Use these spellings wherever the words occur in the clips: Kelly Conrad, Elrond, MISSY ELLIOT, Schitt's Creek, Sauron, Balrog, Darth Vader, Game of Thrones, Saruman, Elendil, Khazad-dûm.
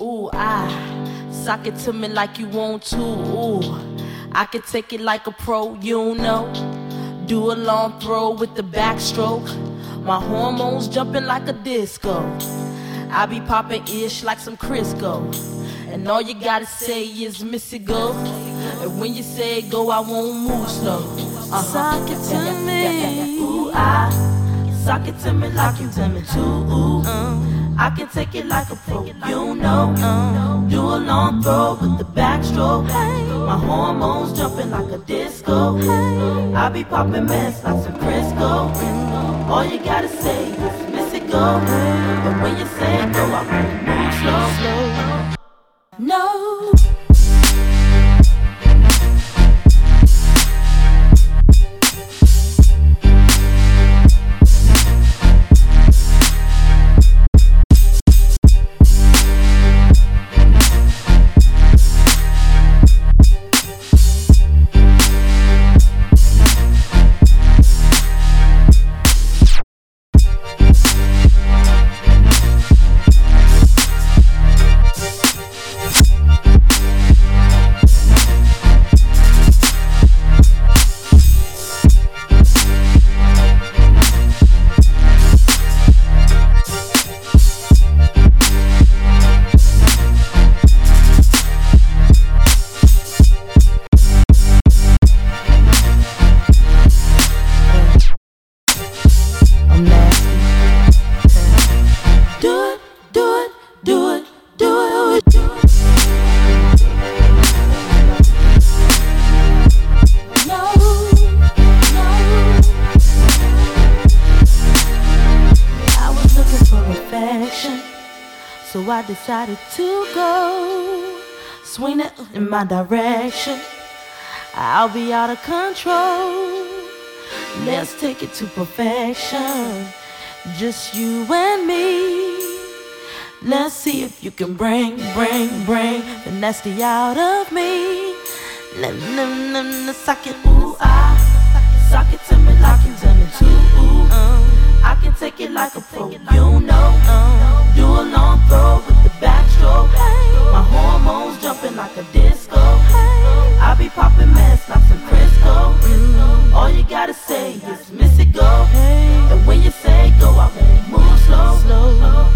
Ooh, I sock it to me like you want to. Ooh, I can take it like a pro, you know. Do a long throw with the backstroke. My hormones jumping like a disco. I be popping ish like some Crisco. And all you gotta say is Missy go. And when you say go, I won't move slow. Sock it to me. Ooh, I sock it to me like you tell me to. Ooh, I can take it like a pro, you know. Do a long throw with the backstroke. My hormones jumping like a disco. I be popping mess like some Crisco. All you gotta say is Missy go. And when you say go, I won't move slow. No. So I decided to go, swing it in my direction. I'll be out of control. Let's take it to perfection. Just you and me. Let's see if you can bring the nasty out of me. Sock it, ooh, I sock it to me like you tell me to. Ooh, I can take it like a pro, you know. Do a long throw with the backstroke. My hormones jumping like a disco. I be popping mess like some Crisco. All you gotta say is Missy go. And when you say go, I won't move slow.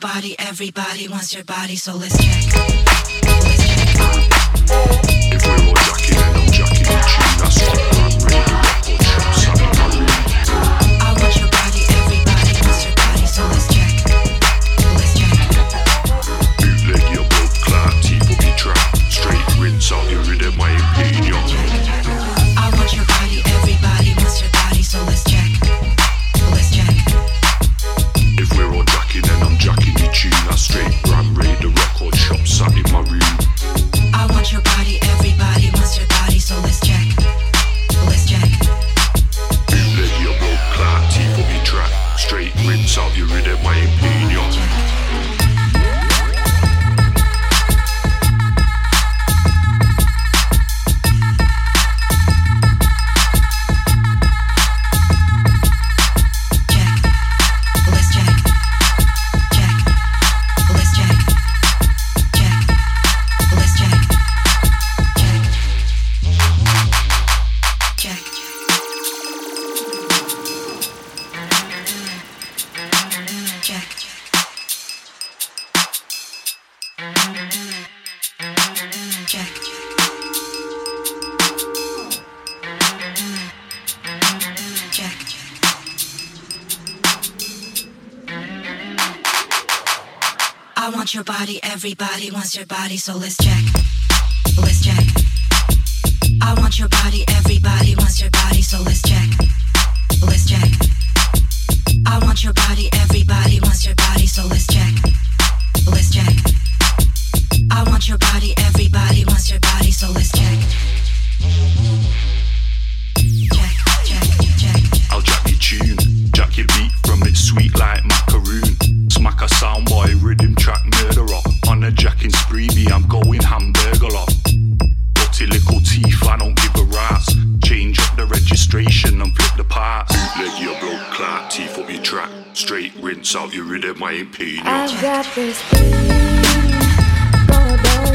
body, everybody wants your body, so let's check. Let's check. If we're all jacking and I'm jacking with you, that's why I'm ready to rock all traps, I'm not ready. I want your body, everybody wants your body, so let's check. Let's check. Bootleg your blood clad, tip up your trap, straight rinse out your rhythm, I ain't paying you. I want your body, everybody wants your body, so let's check. Let's check. If we're all jacking and I'm jacking your tune, that's straight brand raid, the record shop sat in my room. I want your body, everybody wants your body, so let's check. Let's check. Bootleg your blood clad, tip up your trap, straight rinse out your rhythm, I ain't paying you. Your body, everybody wants your body, so let's check. Let's check. I want your body, everybody wants your body, so let's check. Let's check. I want your body, everybody wants your body, so let's check. Let's check. I want your body, everybody wants your body, so let's check. Check, check, check. I'll jack your tune, jack your beat from it sweet like macaroon. Smack a soundboy, rhythm track murderer. On a jacking spree, me, I'm going hamburger lot. Dirty little teeth, I don't give a rat's. Change up the registration and flip the parts. Bootleg your blood clot, teeth up your track. Straight rinse out your rhythm, I ain't paying you. I've got this thing, gonna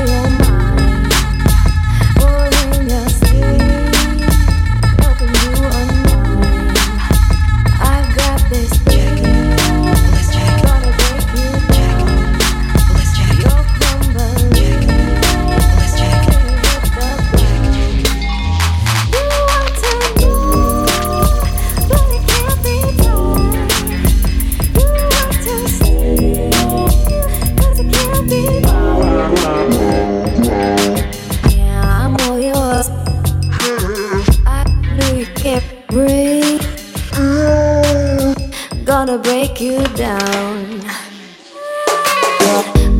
break you down,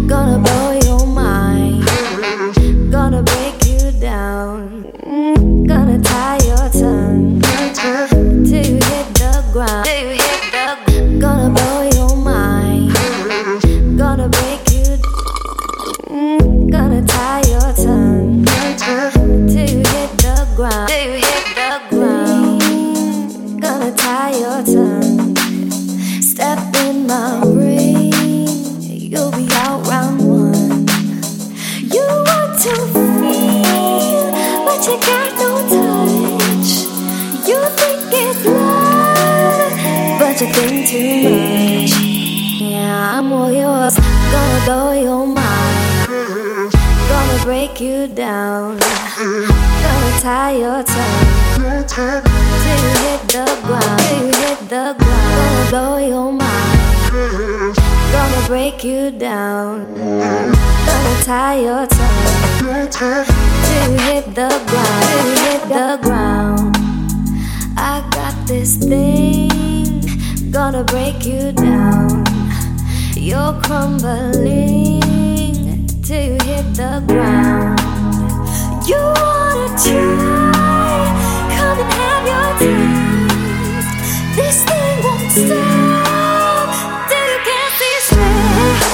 gonna blow your mind, gonna break you down, gonna tie your tongue till you hit the ground, gonna blow your mind, gonna break you down, gonna tie your tongue till you hit the ground, gonna tie your tongue. Step in my ring, you'll be out round one. You want to feel, but you got no touch. You think it's love, but you think too much. Yeah, I'm all yours. Gonna blow your mind, gonna break you down, gonna tie your tongue till you hit the ground, till you hit the ground. Gonna blow your mind, gonna break you down, gonna tie your tongue till you hit the ground, till you hit the ground. I got this thing, gonna break you down. You're crumbling till you hit the ground. You wanna try, come and have your taste. This thing won't stop till you can't see straight.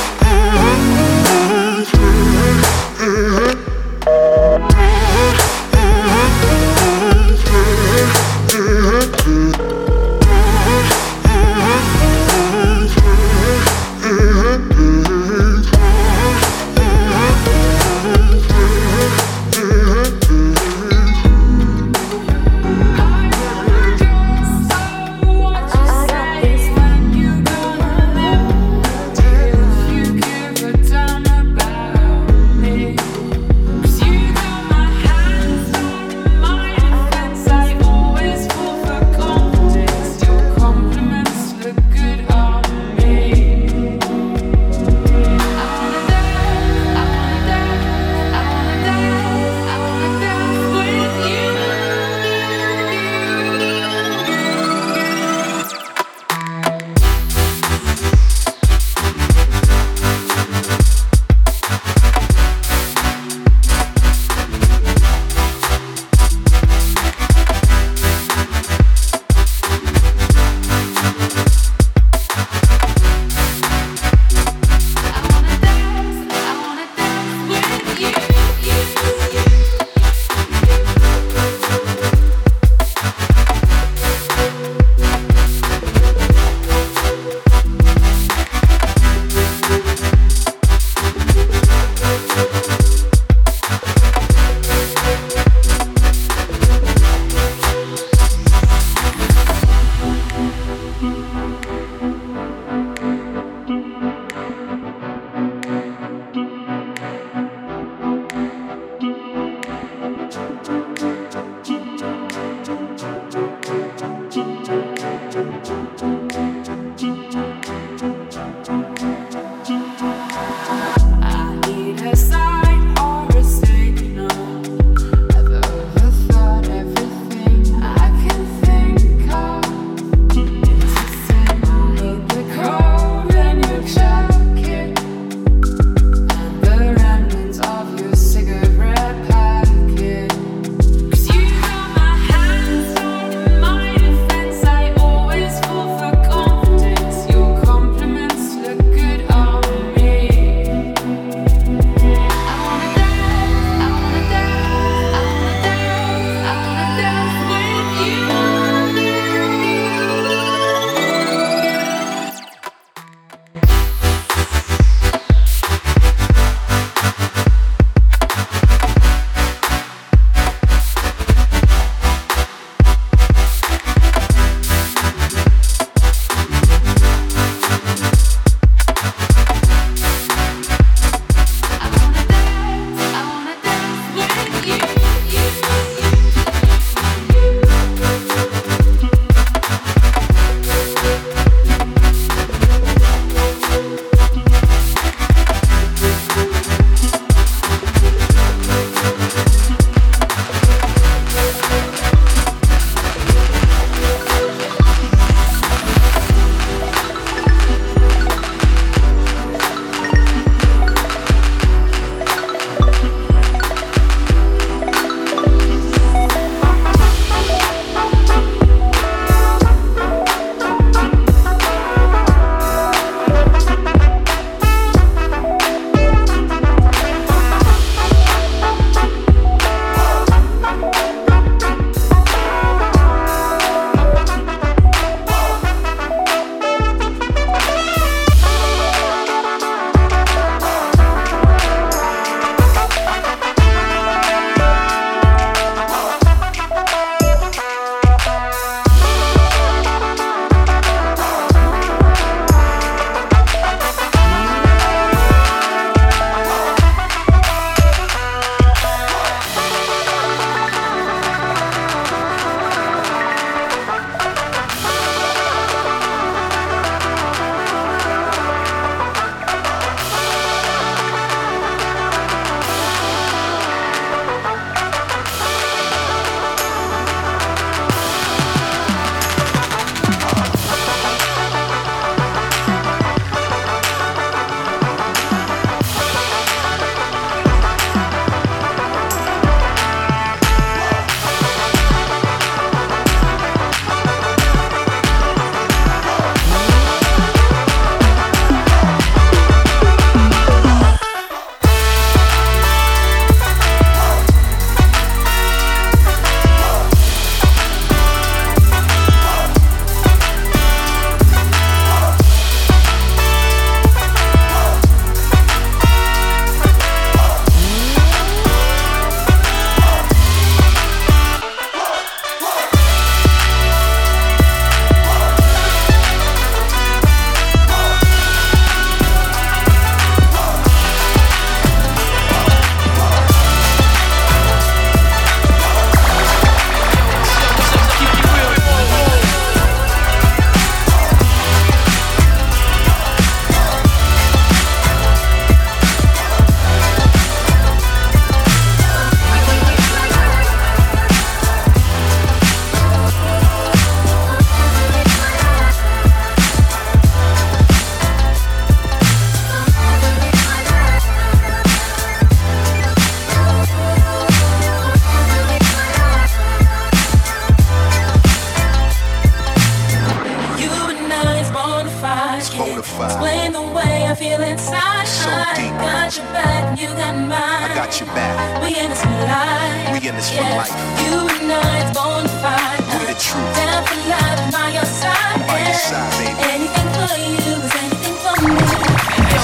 feel inside. So deep. Got your back, you got mine. I got your back. We in this for life. We in this for life. You and I, it's born to fight. We the truth. Down for life, by your side. By your side, baby. Anything for you is anything for me. And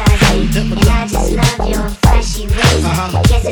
I just love your flashy ways. Guess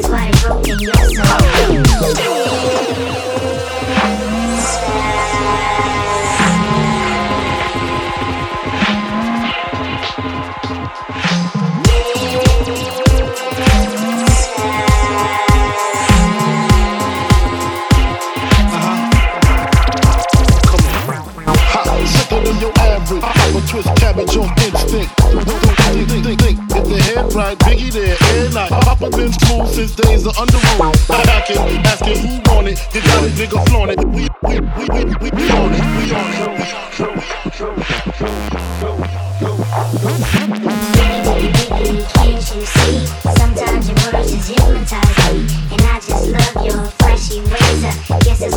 it's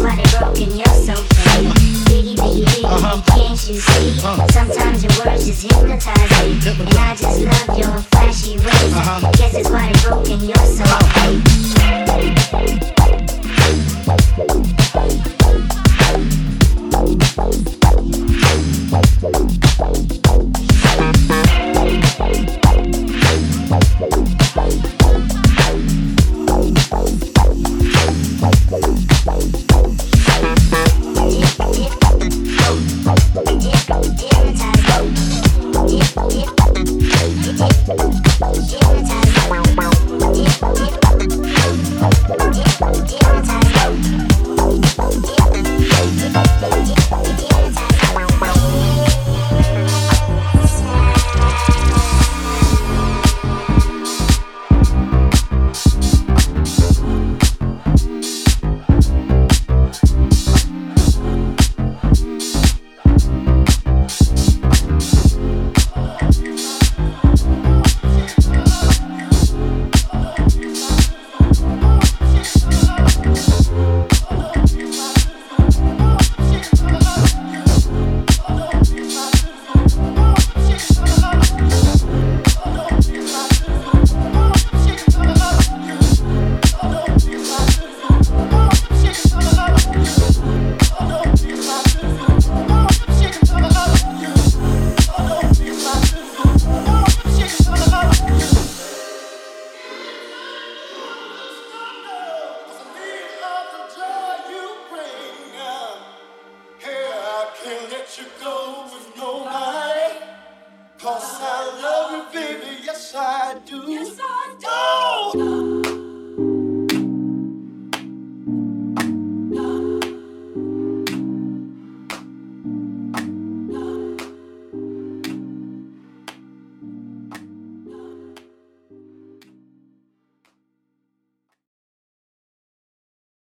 why it broke in your soul.